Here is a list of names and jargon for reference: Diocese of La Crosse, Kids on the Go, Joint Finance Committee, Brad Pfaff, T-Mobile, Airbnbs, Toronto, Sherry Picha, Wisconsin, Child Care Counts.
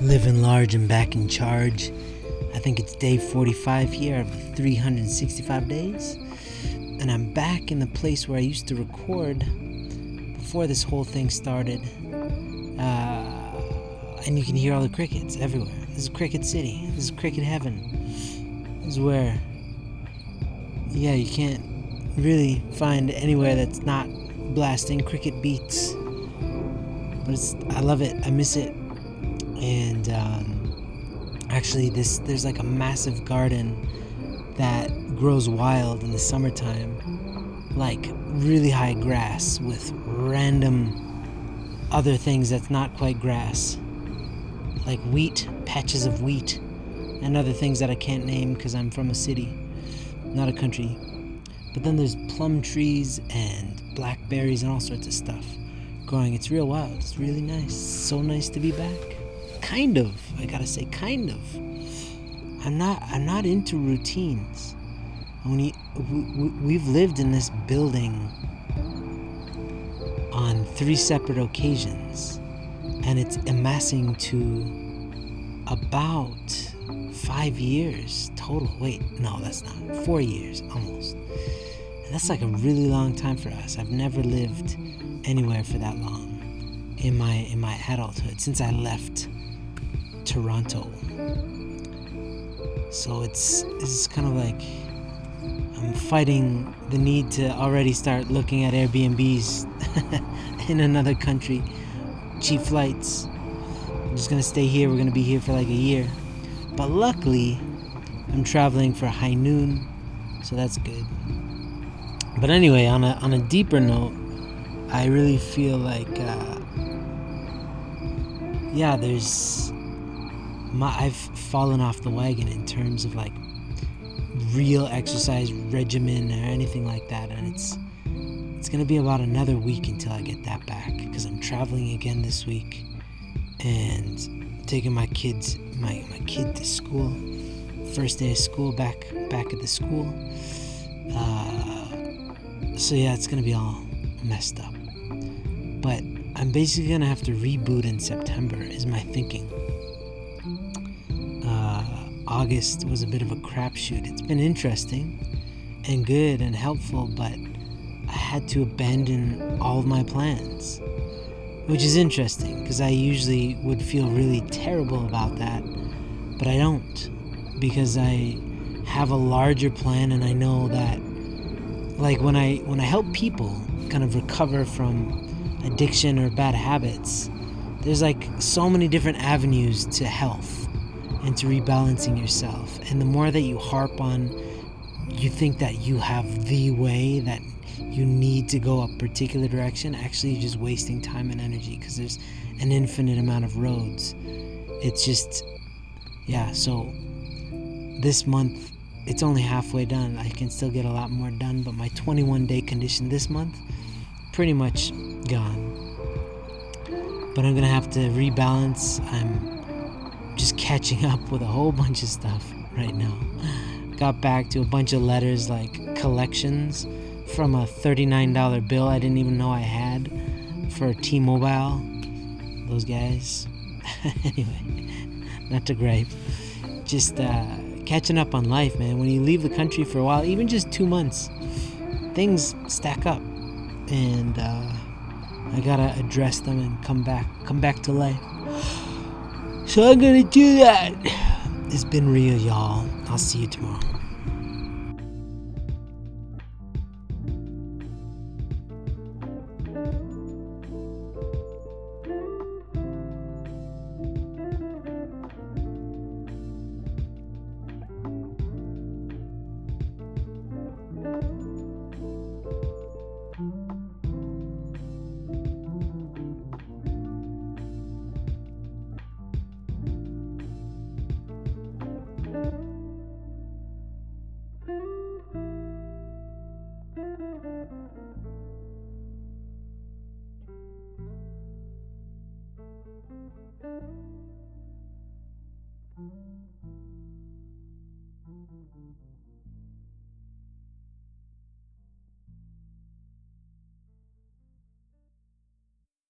Living large and back in charge. I think it's day 45 here of the 365 days. And I'm back in the place where I used to record before this whole thing started. And you can hear all the crickets everywhere. This is Cricket City. This is Cricket Heaven. This is where, you can't really find anywhere that's not blasting cricket beats. But I love it. I miss it. And actually, there's like a massive garden that grows wild in the summertime, like really high grass with random other things that's not quite grass, like wheat, patches of wheat, and other things that I can't name because I'm from a city, not a country. But then there's plum trees and blackberries and all sorts of stuff growing. It's real wild. It's really nice. So nice to be back. Kind of. I gotta say, kind of. I'm not into routines. We've lived in this building on 3 separate occasions, and it's amassing to about 5 years total. 4 years almost. And that's like a really long time for us. I've never lived anywhere for that long in my adulthood since I left Toronto. So it's kind of like I'm fighting the need to already start looking at Airbnbs in another country. Cheap flights. I'm just gonna stay here. We're gonna be here for like a year. But luckily, I'm traveling for high noon, so that's good. But anyway, on a deeper note, I really feel like, I've fallen off the wagon in terms of like real exercise regimen or anything like that, and it's gonna be about another week until I get that back because I'm traveling again this week and taking my kid to school. First day of school back at the school. It's gonna be all messed up. But I'm basically gonna have to reboot in September is my thinking. August was a bit of a crapshoot. It's been interesting and good and helpful, but I had to abandon all of my plans, which is interesting because I usually would feel really terrible about that, but I don't. Because I have a larger plan, and I know that, like when I help people kind of recover from addiction or bad habits, there's like so many different avenues to health and to rebalancing yourself. And the more that you harp on, you think that you have the way that you need to go a particular direction, actually you're just wasting time and energy because there's an infinite amount of roads. It's just, so. This month, it's only halfway done. I can still get a lot more done, but my 21-day condition this month, pretty much gone. But I'm gonna have to rebalance. I'm just catching up with a whole bunch of stuff right now. Got back to a bunch of letters, like collections from a $39 bill I didn't even know I had for T-Mobile. Those guys. Anyway, not to gripe. Just, catching up on life, man. When you leave the country for a while, even just 2 months, things stack up, and I gotta address them and come back to life. So I'm gonna do that. It's been real, y'all. I'll see you tomorrow.